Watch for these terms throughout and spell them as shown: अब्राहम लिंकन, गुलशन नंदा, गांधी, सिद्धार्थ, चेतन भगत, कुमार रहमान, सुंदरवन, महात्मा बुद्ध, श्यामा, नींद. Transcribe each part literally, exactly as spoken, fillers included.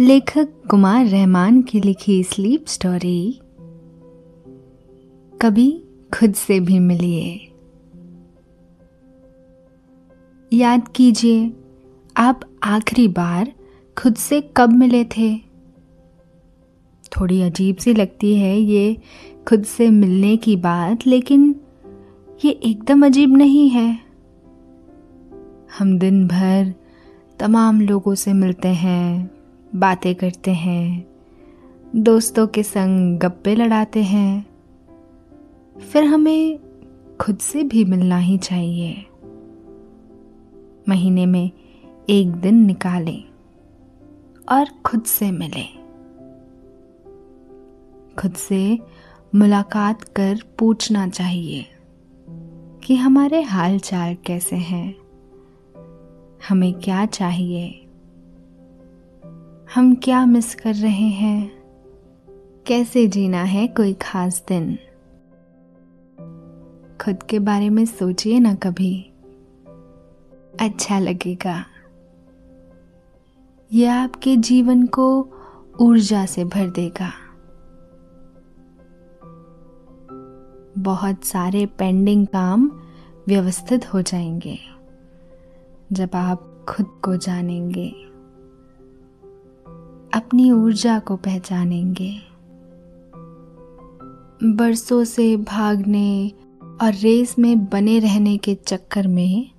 लेखक कुमार रहमान की लिखी स्लीप स्टोरी कभी खुद से भी मिलिए। याद कीजिए, आप आखिरी बार खुद से कब मिले थे? थोड़ी अजीब सी लगती है ये खुद से मिलने की बात, लेकिन ये एकदम अजीब नहीं है। हम दिन भर तमाम लोगों से मिलते हैं, बातें करते हैं, दोस्तों के संग गप्पे लड़ाते हैं, फिर हमें खुद से भी मिलना ही चाहिए। महीने में एक दिन निकालें और खुद से मिलें। खुद से मुलाकात कर पूछना चाहिए कि हमारे हाल चाल कैसे हैं, हमें क्या चाहिए, हम क्या मिस कर रहे हैं, कैसे जीना है कोई खास दिन। खुद के बारे में सोचिए ना, कभी अच्छा लगेगा। यह आपके जीवन को ऊर्जा से भर देगा। बहुत सारे पेंडिंग काम व्यवस्थित हो जाएंगे जब आप खुद को जानेंगे, अपनी ऊर्जा को पहचानेंगे। बरसों से भागने और रेस में बने रहने के चक्कर में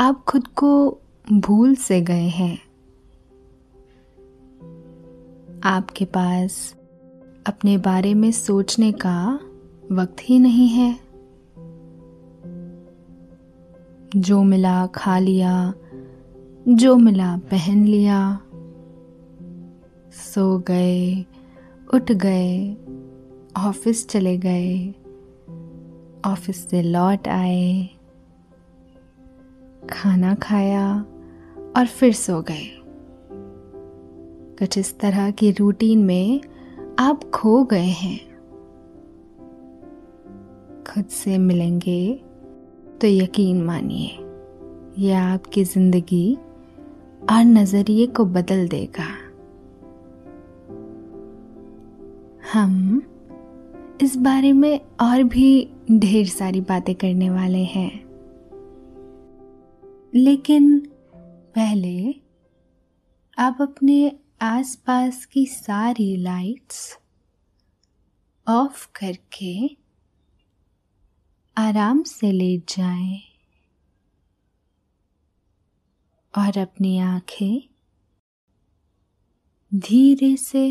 आप खुद को भूल से गए हैं। आपके पास अपने बारे में सोचने का वक्त ही नहीं है। जो मिला खा लिया, जो मिला पहन लिया, सो गए, उठ गए, ऑफिस चले गए, ऑफिस से लौट आए, खाना खाया और फिर सो गए। कुछ इस तरह की रूटीन में आप खो गए हैं। खुद से मिलेंगे तो यकीन मानिए, यह आपकी ज़िंदगी और नज़रिए को बदल देगा। हम इस बारे में और भी ढेर सारी बातें करने वाले हैं, लेकिन पहले आप अपने आसपास की सारी लाइट्स ऑफ करके आराम से लेट जाएं और अपनी आंखें धीरे से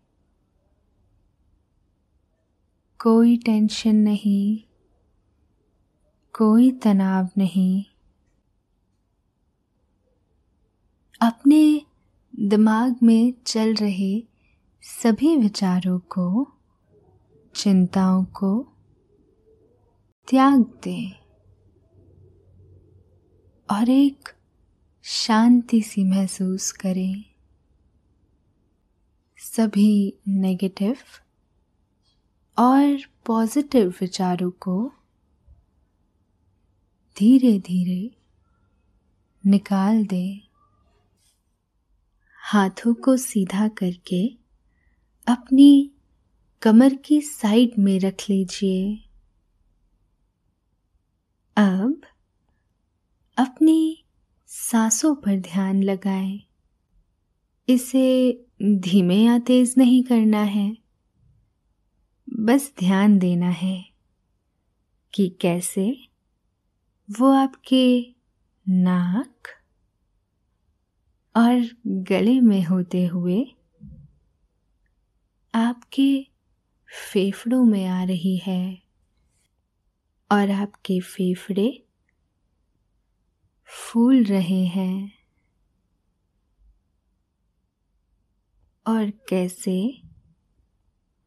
कोई टेंशन नहीं, कोई तनाव नहीं। अपने दिमाग में चल रहे सभी विचारों को, चिंताओं को त्याग दें और एक शांति सी महसूस करें। सभी नेगेटिव और पॉजिटिव विचारों को धीरे धीरे निकाल दें। हाथों को सीधा करके अपनी कमर की साइड में रख लीजिए। अब अपनी सांसों पर ध्यान लगाएं। इसे धीमे या तेज नहीं करना है, बस ध्यान देना है कि कैसे वो आपके नाक और गले में होते हुए आपके फेफड़ों में आ रही है और आपके फेफड़े फूल रहे हैं, और कैसे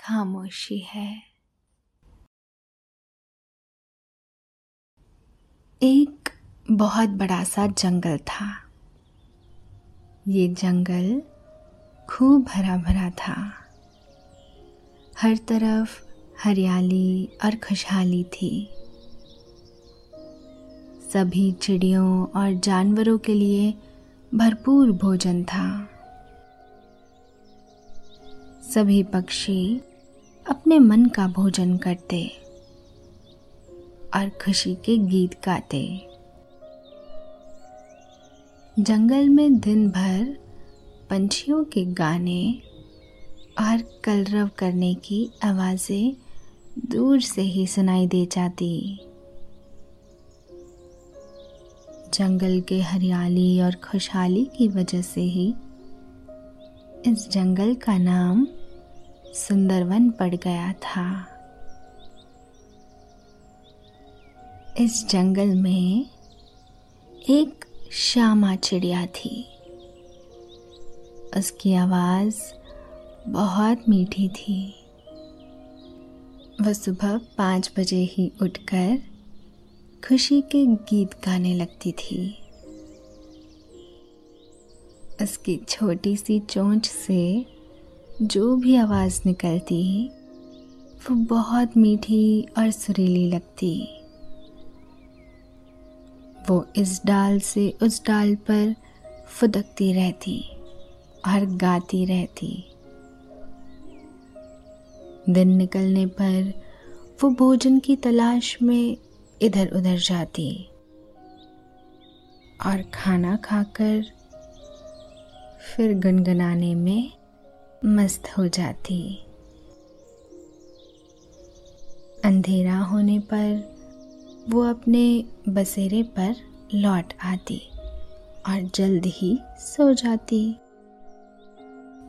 खामोशी है। एक बहुत बड़ा सा जंगल था। ये जंगल खूब हरा भरा था, हर तरफ हरियाली और खुशहाली थी। सभी चिड़ियों और जानवरों के लिए भरपूर भोजन था। सभी पक्षी अपने मन का भोजन करते और खुशी के गीत गाते। जंगल में दिन भर पंछियों के गाने और कलरव करने की आवाज़ें दूर से ही सुनाई दे जाती। जंगल के हरियाली और खुशहाली की वजह से ही इस जंगल का नाम सुंदरवन पड़ गया था। इस जंगल में एक श्यामा चिड़िया थी। उसकी आवाज़ बहुत मीठी थी। वह सुबह पाँच बजे ही उठकर खुशी के गीत गाने लगती थी। उसकी छोटी सी चोंच से जो भी आवाज़ निकलती वो बहुत मीठी और सुरीली लगती। वो इस डाल से उस डाल पर फुदकती रहती और गाती रहती। दिन निकलने पर वो भोजन की तलाश में इधर उधर जाती और खाना खाकर फिर गुनगुनाने में मस्त हो जाती। अंधेरा होने पर वो अपने बसेरे पर लौट आती और जल्द ही सो जाती,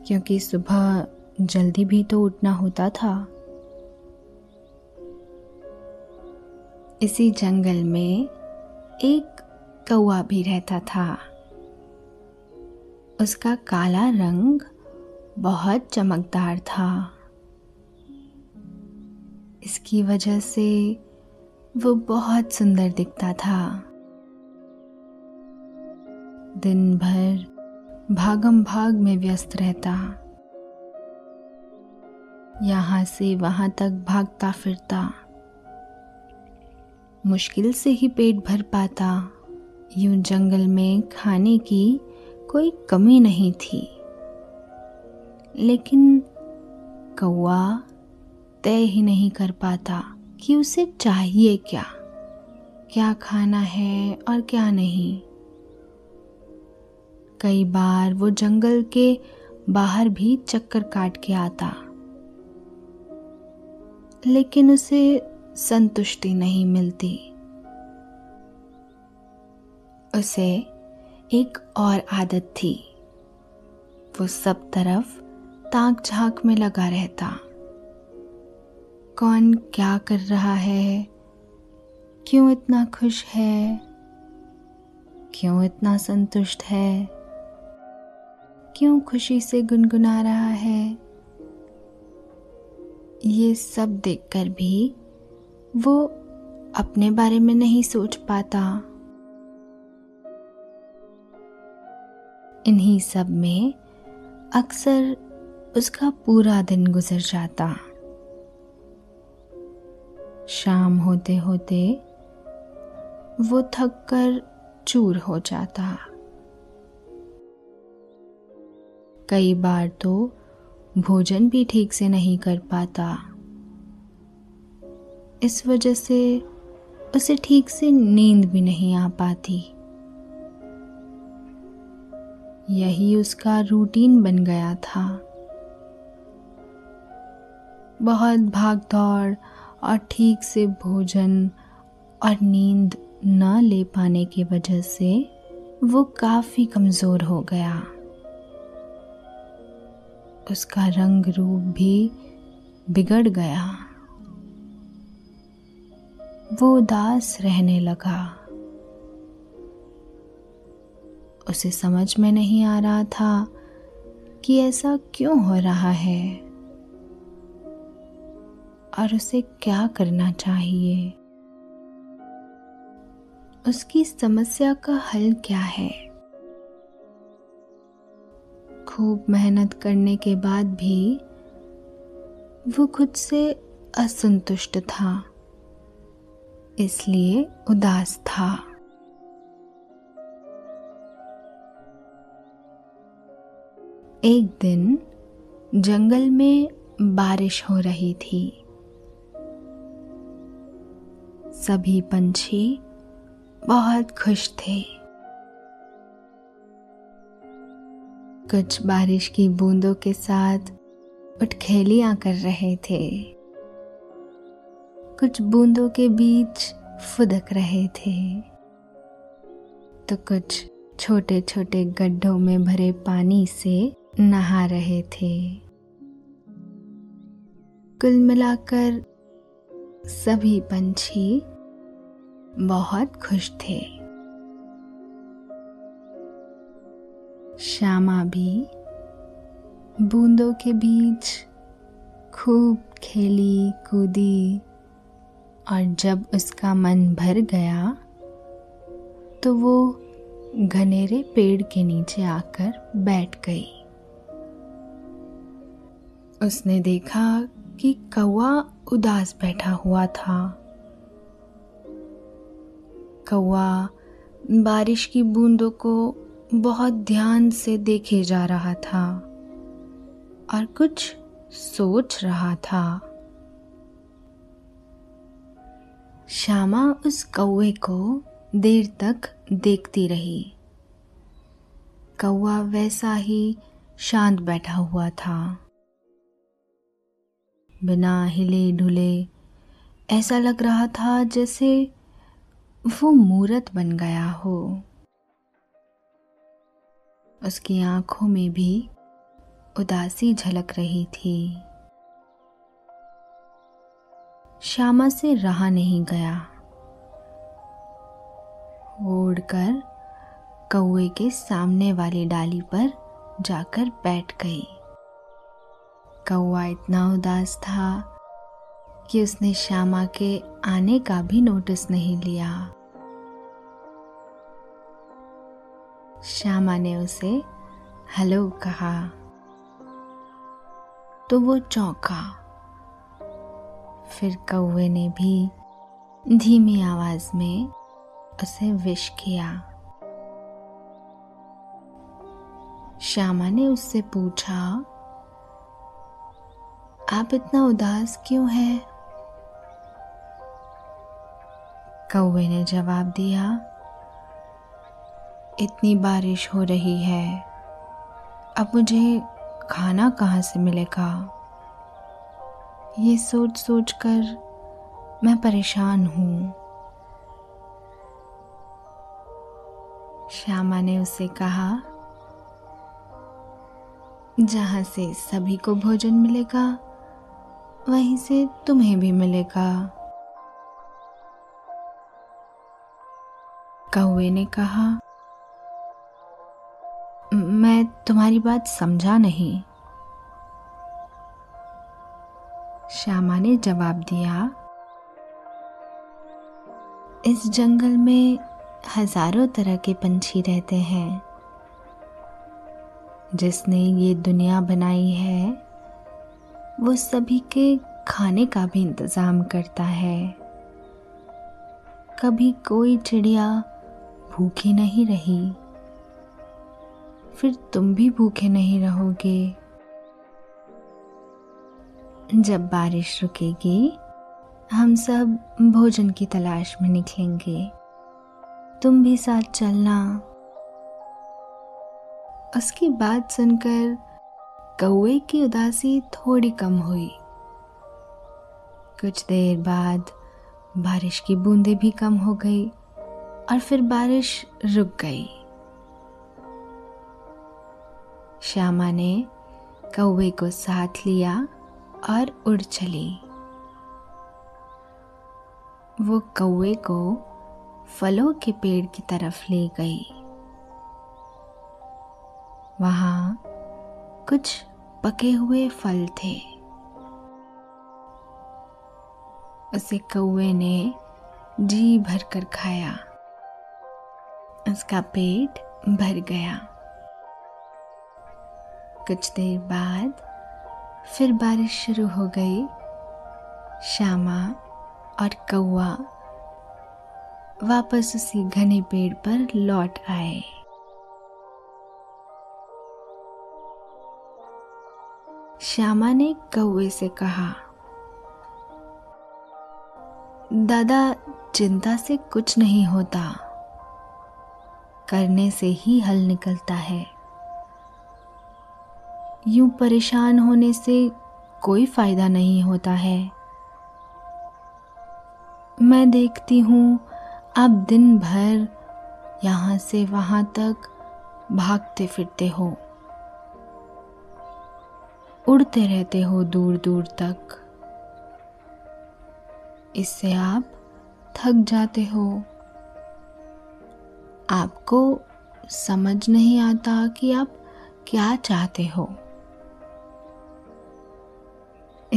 क्योंकि सुबह जल्दी भी तो उठना होता था। इसी जंगल में एक कौआ भी रहता था। उसका काला रंग बहुत चमकदार था। इसकी वजह से वो बहुत सुंदर दिखता था। दिन भर भागम भाग में व्यस्त रहता, यहाँ से वहाँ तक भागता फिरता, मुश्किल से ही पेट भर पाता। यूं जंगल में खाने की कोई कमी नहीं थी, लेकिन कौआ तय ही नहीं कर पाता कि उसे चाहिए क्या, क्या खाना है और क्या नहीं। कई बार वो जंगल के बाहर भी चक्कर काट के आता, लेकिन उसे संतुष्टि नहीं मिलती। उसे एक और आदत थी, वो सब तरफ ताक झांक में लगा रहता कौन क्या कर रहा है, क्यों इतना खुश है, क्यों इतना संतुष्ट है, क्यों खुशी से गुनगुना रहा है। ये सब देखकर भी वो अपने बारे में नहीं सोच पाता। इन्हीं सब में अक्सर उसका पूरा दिन गुजर जाता। शाम होते होते वो थक कर चूर हो जाता। कई बार तो भोजन भी ठीक से नहीं कर पाता। इस वजह से उसे ठीक से नींद भी नहीं आ पाती। यही उसका रूटीन बन गया था। बहुत भाग दौड़ और ठीक से भोजन और नींद न ले पाने की वजह से वो काफ़ी कमज़ोर हो गया। उसका रंग रूप भी बिगड़ गया। वो उदास रहने लगा। उसे समझ में नहीं आ रहा था कि ऐसा क्यों हो रहा है और उसे क्या करना चाहिए। उसकी समस्या का हल क्या है। खूब मेहनत करने के बाद भी वो खुद से असंतुष्ट था, इसलिए उदास था। एक दिन जंगल में बारिश हो रही थी। सभी पंछी बहुत खुश थे। कुछ बारिश की बूंदों के साथ उठखेलियां कर रहे थे, कुछ बूंदों के बीच फुदक रहे थे, तो कुछ छोटे छोटे गड्ढों में भरे पानी से नहा रहे थे। कुल मिलाकर सभी पंछी बहुत खुश थे। श्यामा भी बूंदों के बीच खूब खेली कूदी और जब उसका मन भर गया तो वो घनेरे पेड़ के नीचे आकर बैठ गई। उसने देखा कि कौवा उदास बैठा हुआ था। कौवा बारिश की बूंदों को बहुत ध्यान से देखे जा रहा था और कुछ सोच रहा था। श्यामा उस कौवे को देर तक देखती रही। कौवा वैसा ही शांत बैठा हुआ था, बिना हिले ढुले। ऐसा लग रहा था जैसे वो मूरत बन गया हो। उसकी आंखों में भी उदासी झलक रही थी। श्यामा से रहा नहीं गया। उड़कर कौवे के सामने वाली डाली पर जाकर बैठ गई। कौवा इतना उदास था कि उसने श्यामा के आने का भी नोटिस नहीं लिया। श्यामा ने उसे हेलो कहा तो वो चौंका। फिर कौवे ने भी धीमी आवाज में उसे विश किया। श्यामा ने उससे पूछा, आप इतना उदास क्यों हैं? कौवे ने जवाब दिया, इतनी बारिश हो रही है, अब मुझे खाना कहाँ से मिलेगा? ये सोच सोच कर मैं परेशान हूँ। श्यामा ने उसे कहा, जहाँ से सभी को भोजन मिलेगा वहीं से तुम्हें भी मिलेगा। कौवे ने कहा, मैं तुम्हारी बात समझा नहीं। श्यामा ने जवाब दिया, इस जंगल में हजारों तरह के पंछी रहते हैं। जिसने ये दुनिया बनाई है वो सभी के खाने का भी इंतज़ाम करता है। कभी कोई चिड़िया भूखी नहीं रही, फिर तुम भी भूखे नहीं रहोगे। जब बारिश रुकेगी हम सब भोजन की तलाश में निकलेंगे, तुम भी साथ चलना। उसकी बात सुनकर कौवे की उदासी थोड़ी कम हुई। कुछ देर बाद बारिश की बूंदें भी कम हो गई और फिर बारिश रुक गई। श्यामा ने कौवे को साथ लिया और उड़ चली। वो कौवे को फलों के पेड़ की तरफ ले गई। वहाँ कुछ पके हुए फल थे। उसे कौवे ने जी भर कर खाया। उसका पेट भर गया। कुछ देर बाद फिर बारिश शुरू हो गई। श्यामा और कौवा वापस उसी घने पेड़ पर लौट आए। श्यामा ने कौवे से कहा, दादा, चिंता से कुछ नहीं होता, करने से ही हल निकलता है। यूं परेशान होने से कोई फायदा नहीं होता है। मैं देखती हूँ आप दिन भर यहाँ से वहाँ तक भागते फिरते हो, उड़ते रहते हो दूर दूर तक। इससे आप थक जाते हो। आपको समझ नहीं आता कि आप क्या चाहते हो।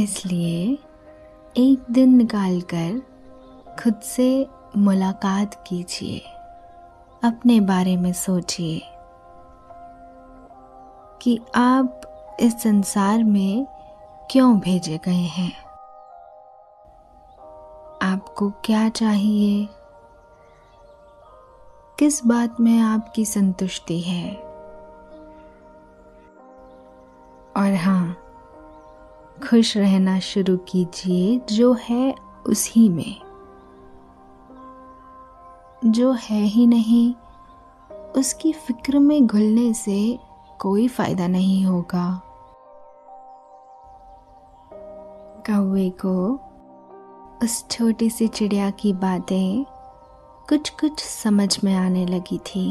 इसलिए एक दिन निकालकर खुद से मुलाकात कीजिए, अपने बारे में सोचिए कि आप इस संसार में क्यों भेजे गए हैं, आपको क्या चाहिए, किस बात में आपकी संतुष्टि है। और हाँ, खुश रहना शुरू कीजिए जो है उसी में। जो है ही नहीं उसकी फिक्र में घुलने से कोई फायदा नहीं होगा। कौवे को उस छोटी सी चिड़िया की बातें कुछ कुछ समझ में आने लगी थी।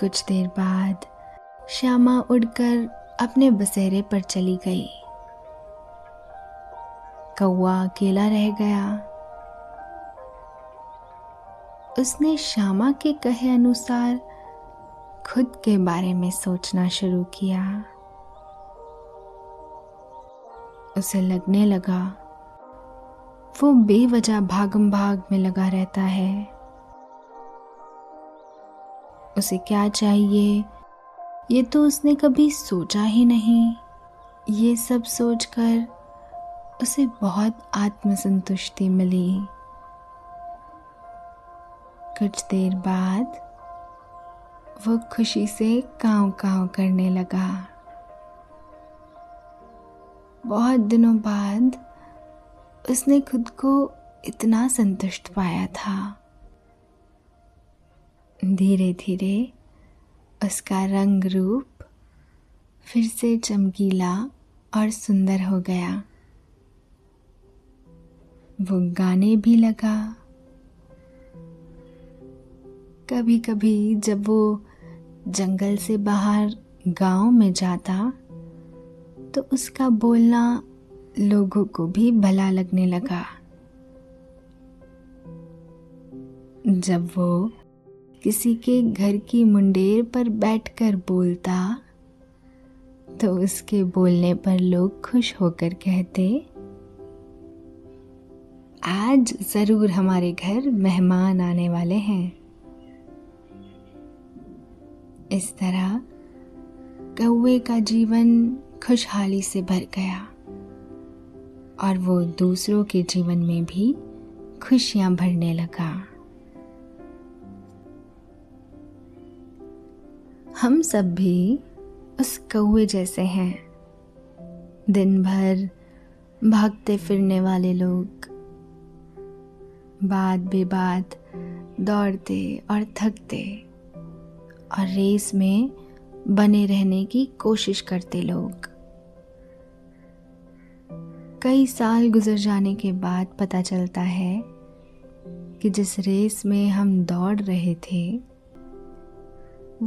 कुछ देर बाद श्यामा उड़कर अपने बसेरे पर चली गई। कौवा अकेला रह गया। उसने श्यामा के कहे अनुसार खुद के बारे में सोचना शुरू किया। उसे लगने लगा वो बेवजह भागम भाग में लगा रहता है। उसे क्या चाहिए ये तो उसने कभी सोचा ही नहीं। ये सब सोचकर उसे बहुत आत्मसंतुष्टि मिली। कुछ देर बाद वो खुशी से काँव काँव करने लगा। बहुत दिनों बाद उसने खुद को इतना संतुष्ट पाया था। धीरे धीरे उसका रंग रूप फिर से चमकीला और सुंदर हो गया। वो गाने भी लगा। कभी कभी जब वो जंगल से बाहर गांव में जाता तो उसका बोलना लोगों को भी भला लगने लगा। जब वो किसी के घर की मुंडेर पर बैठकर बोलता तो उसके बोलने पर लोग खुश होकर कहते, आज जरूर हमारे घर मेहमान आने वाले हैं। इस तरह कौवे का जीवन खुशहाली से भर गया और वो दूसरों के जीवन में भी खुशियां भरने लगा। हम सब भी उस कौवे जैसे हैं, दिन भर भागते फिरने वाले लोग, बाद बेबाद दौड़ते और थकते और रेस में बने रहने की कोशिश करते लोग। कई साल गुजर जाने के बाद पता चलता है कि जिस रेस में हम दौड़ रहे थे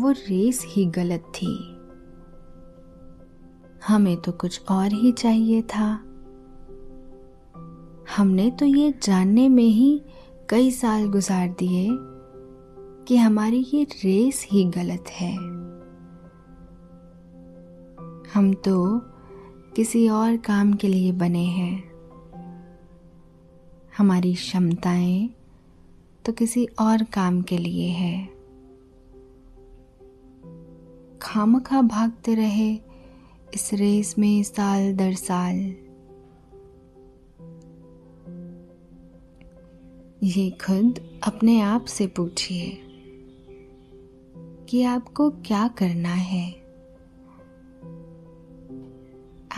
वो रेस ही गलत थी। हमें तो कुछ और ही चाहिए था। हमने तो ये जानने में ही कई साल गुजार दिए कि हमारी ये रेस ही गलत है। हम तो किसी और काम के लिए बने हैं। हमारी क्षमताएं तो किसी और काम के लिए है। खामखा भागते रहे इस रेस में साल दर साल। ये खुद अपने आप से पूछिए कि आपको क्या करना है,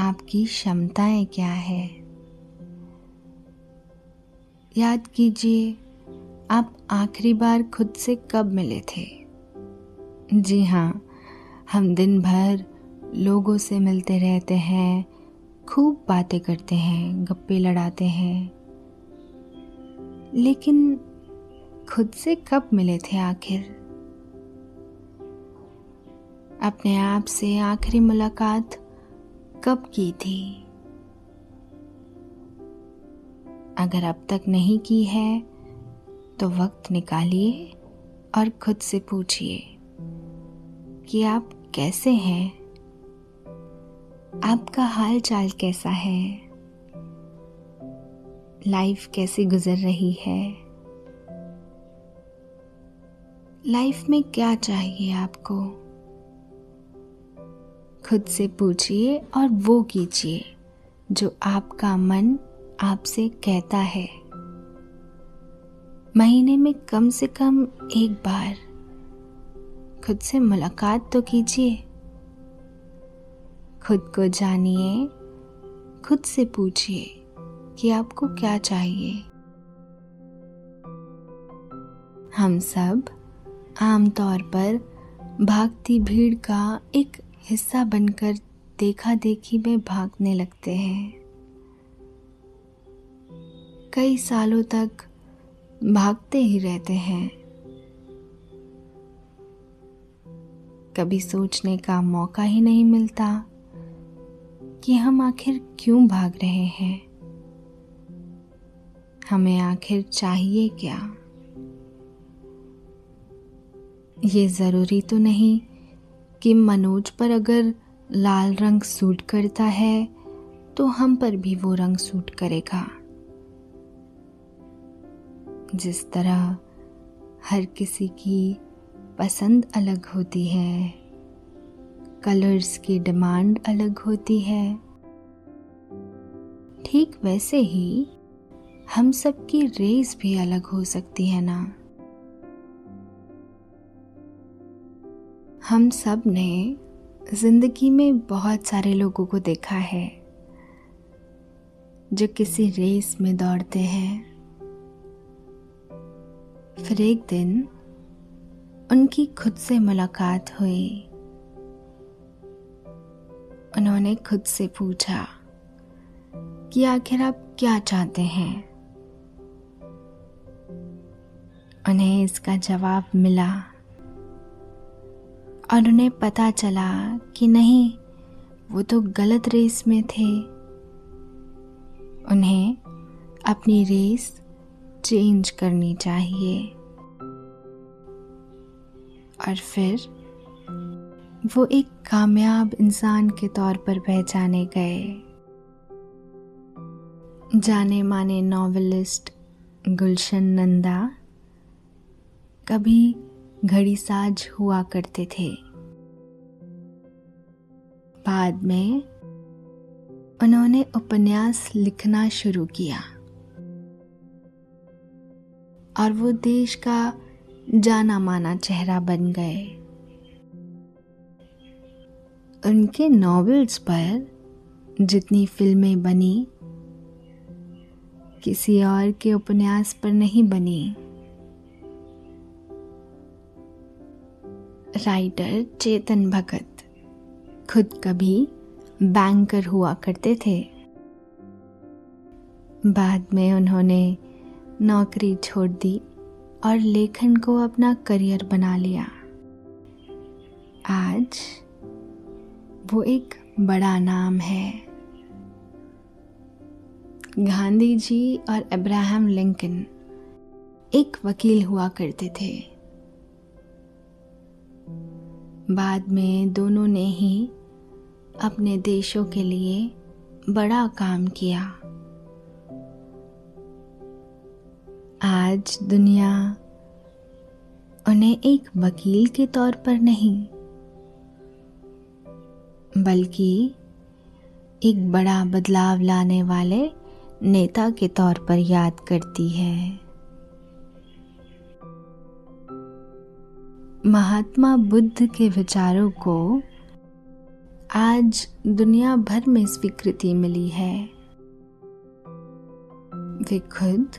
आपकी क्षमताएं क्या है। याद कीजिए, आप आखिरी बार खुद से कब मिले थे। जी हाँ, हम दिन भर लोगों से मिलते रहते हैं, खूब बातें करते हैं, गप्पे लड़ाते हैं, लेकिन खुद से कब मिले थे आखिर। अपने आप से आखिरी मुलाकात कब की थी। अगर अब तक नहीं की है तो वक्त निकालिए और खुद से पूछिए कि आप कैसे हैं, आपका हाल चाल कैसा है, लाइफ कैसी गुजर रही है, लाइफ में क्या चाहिए आपको। खुद से पूछिए और वो कीजिए जो आपका मन आपसे कहता है। महीने में कम से कम एक बार खुद से मुलाकात तो कीजिए। खुद को जानिए, खुद से पूछिए कि आपको क्या चाहिए। हम सब आमतौर पर भागती भीड़ का एक हिस्सा बनकर देखा देखी में भागने लगते हैं। कई सालों तक भागते ही रहते हैं। कभी सोचने का मौका ही नहीं मिलता कि हम आखिर क्यों भाग रहे हैं, हमें आखिर चाहिए क्या। ये ज़रूरी तो नहीं कि मनोज पर अगर लाल रंग सूट करता है तो हम पर भी वो रंग सूट करेगा। जिस तरह हर किसी की पसंद अलग होती है, कलर्स की डिमांड अलग होती है, ठीक वैसे ही हम सब की रेस भी अलग हो सकती है ना। हम सब ने जिंदगी में बहुत सारे लोगों को देखा है जो किसी रेस में दौड़ते हैं, फिर एक दिन उनकी खुद से मुलाकात हुई। उन्होंने खुद से पूछा कि आखिर आप क्या चाहते हैं। उन्हें इसका जवाब मिला और उन्हें पता चला कि नहीं, वो तो गलत रेस में थे। उन्हें अपनी रेस चेंज करनी चाहिए। और फिर वो एक कामयाब इंसान के तौर पर पहचाने गए। जाने माने नॉवेलिस्ट गुलशन नंदा कभी घड़ीसाज हुआ करते थे। बाद में उन्होंने उपन्यास लिखना शुरू किया और वो देश का जाना माना चेहरा बन गए। उनके नॉवेल्स पर जितनी फिल्में बनी, किसी और के उपन्यास पर नहीं बनी। राइटर चेतन भगत खुद कभी बैंकर हुआ करते थे। बाद में उन्होंने नौकरी छोड़ दी और लेखन को अपना करियर बना लिया। आज वो एक बड़ा नाम है। गांधी जी और अब्राहम लिंकन एक वकील हुआ करते थे। बाद में दोनों ने ही अपने देशों के लिए बड़ा काम किया। आज दुनिया उन्हें एक वकील के तौर पर नहीं, बल्कि एक बड़ा बदलाव लाने वाले नेता के तौर पर याद करती है। महात्मा बुद्ध के विचारों को आज दुनिया भर में स्वीकृति मिली है। वे खुद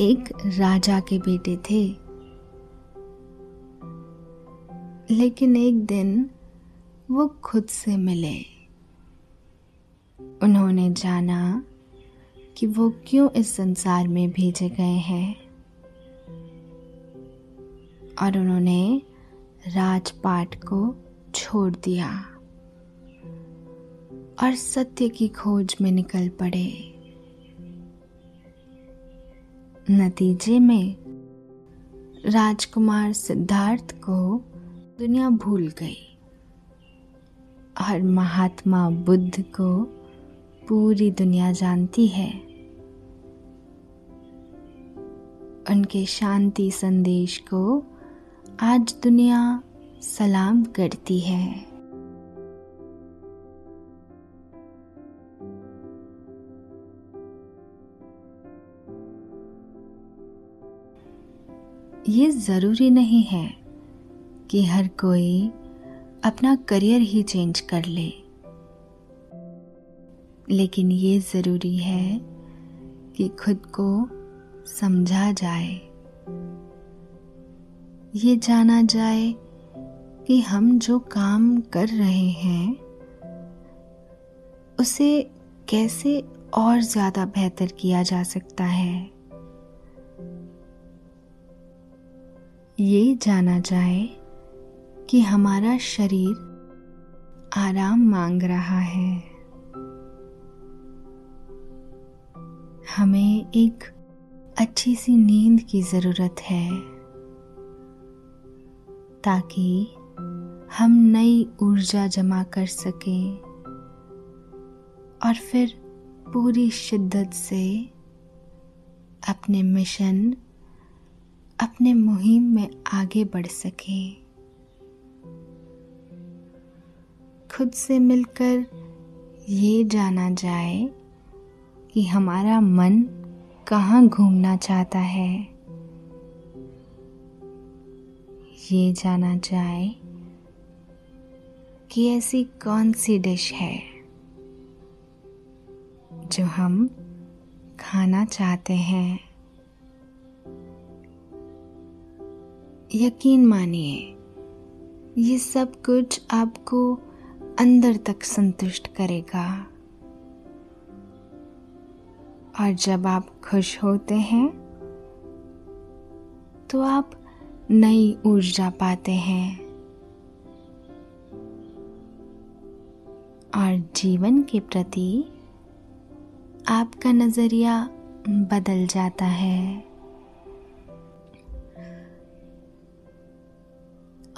एक राजा के बेटे थे, लेकिन एक दिन वो खुद से मिले। उन्होंने जाना कि वो क्यों इस संसार में भेजे गए हैं और उन्होंने राजपाट को छोड़ दिया और सत्य की खोज में निकल पड़े। नतीजे में राजकुमार सिद्धार्थ को दुनिया भूल गई और महात्मा बुद्ध को पूरी दुनिया जानती है। उनके शांति संदेश को आज दुनिया सलाम करती है। ये ज़रूरी नहीं है कि हर कोई अपना करियर ही चेंज कर ले, लेकिन ये ज़रूरी है कि खुद को समझा जाए। ये जाना जाए कि हम जो काम कर रहे हैं उसे कैसे और ज़्यादा बेहतर किया जा सकता है। ये जाना जाए कि हमारा शरीर आराम मांग रहा है। हमें एक अच्छी सी नींद की ज़रूरत है ताकि हम नई ऊर्जा जमा कर सकें और फिर पूरी शिद्दत से अपने मिशन, अपने मुहिम में आगे बढ़ सके। खुद से मिलकर ये जाना जाए कि हमारा मन कहाँ घूमना चाहता है। ये जाना जाए कि ऐसी कौन सी डिश है जो हम खाना चाहते हैं। यकीन मानिए, ये सब कुछ आपको अंदर तक संतुष्ट करेगा। और जब आप खुश होते हैं तो आप नई ऊर्जा पाते हैं। जीवन के प्रति आपका नज़रिया बदल जाता है।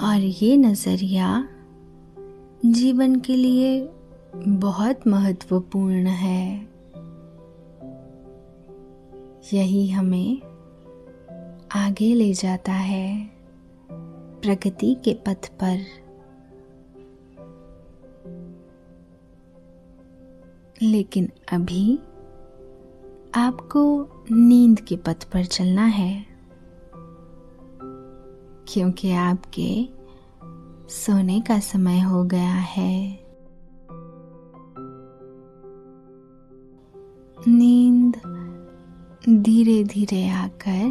और ये नज़रिया जीवन के लिए बहुत महत्वपूर्ण है। यही हमें आगे ले जाता है प्रगति के पथ पर। लेकिन अभी आपको नींद के पथ पर चलना है, क्योंकि आपके सोने का समय हो गया है। नींद धीरे धीरे आकर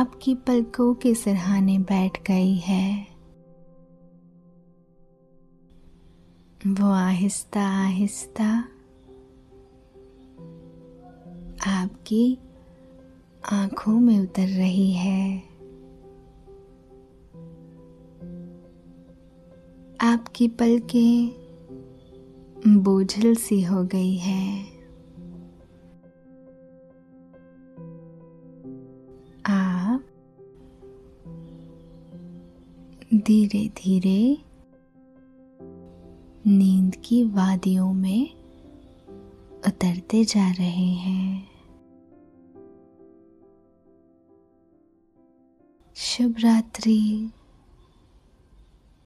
आपकी पलकों के सिरहाने बैठ गई है। वो आहिस्ता आहिस्ता आपकी आंखों में उतर रही है। आपकी पलकें बोझल सी हो गई है। धीरे धीरे नींद की वादियों में उतरते जा रहे हैं। शुभ रात्रि।